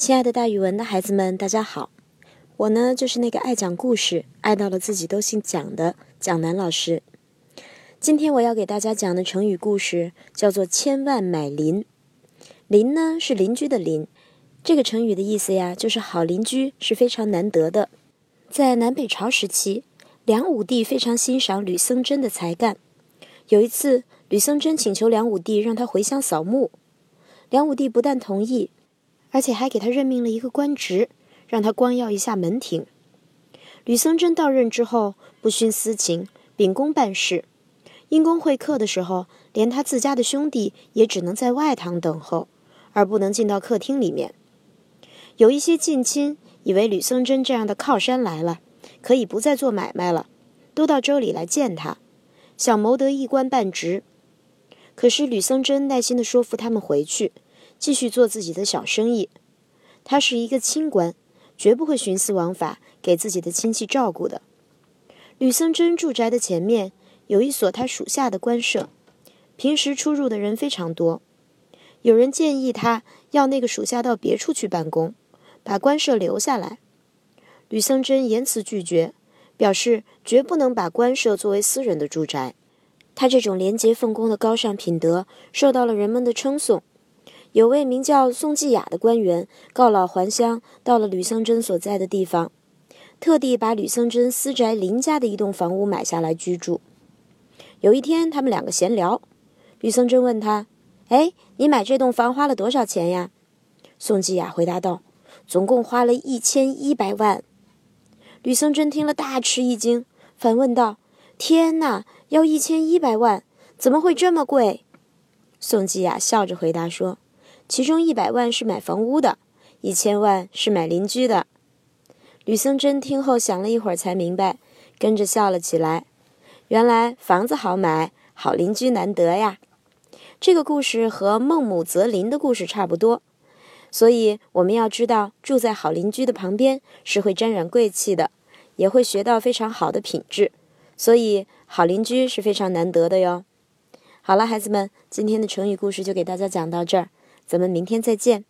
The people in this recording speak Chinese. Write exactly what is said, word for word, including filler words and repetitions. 亲爱的大语文的孩子们，大家好。我呢就是那个爱讲故事，爱到了自己都姓蒋的蒋楠老师。今天我要给大家讲的成语故事叫做千万买邻。邻呢是邻居的邻，这个成语的意思呀，就是好邻居是非常难得的。在南北朝时期，梁武帝非常欣赏吕僧真的才干。有一次，吕僧真请求梁武帝让他回乡扫墓，梁武帝不但同意，而且还给他任命了一个官职，让他光耀一下门庭。吕僧真到任之后，不徇私情，秉公办事。因公会客的时候，连他自家的兄弟也只能在外堂等候，而不能进到客厅里面。有一些近亲以为吕僧真这样的靠山来了，可以不再做买卖了，都到州里来见他，想谋得一官半职。可是吕僧真耐心地说服他们回去，继续做自己的小生意。他是一个清官，绝不会徇私枉法，给自己的亲戚照顾的。吕僧真住宅的前面有一所他属下的官舍，平时出入的人非常多。有人建议他要那个属下到别处去办公，把官舍留下来。吕僧真严辞拒绝，表示绝不能把官舍作为私人的住宅。他这种廉洁奉公的高尚品德受到了人们的称颂。有位名叫宋继雅的官员告老还乡，到了吕僧真所在的地方，特地把吕僧真私宅邻家的一栋房屋买下来居住。有一天，他们两个闲聊，吕僧真问他：哎，你买这栋房花了多少钱呀？宋继雅回答道：总共花了一千一百万。吕僧真听了大吃一惊，反问道：天哪，要一千一百万，怎么会这么贵？宋继雅笑着回答说：其中一百万是买房屋的，一千万是买邻居的。吕僧真听后想了一会儿才明白，跟着笑了起来。原来房子好买，好邻居难得呀。这个故事和孟母择邻的故事差不多，所以我们要知道，住在好邻居的旁边是会沾染贵气的，也会学到非常好的品质。所以好邻居是非常难得的哟。好了，孩子们，今天的成语故事就给大家讲到这儿，咱们明天再见。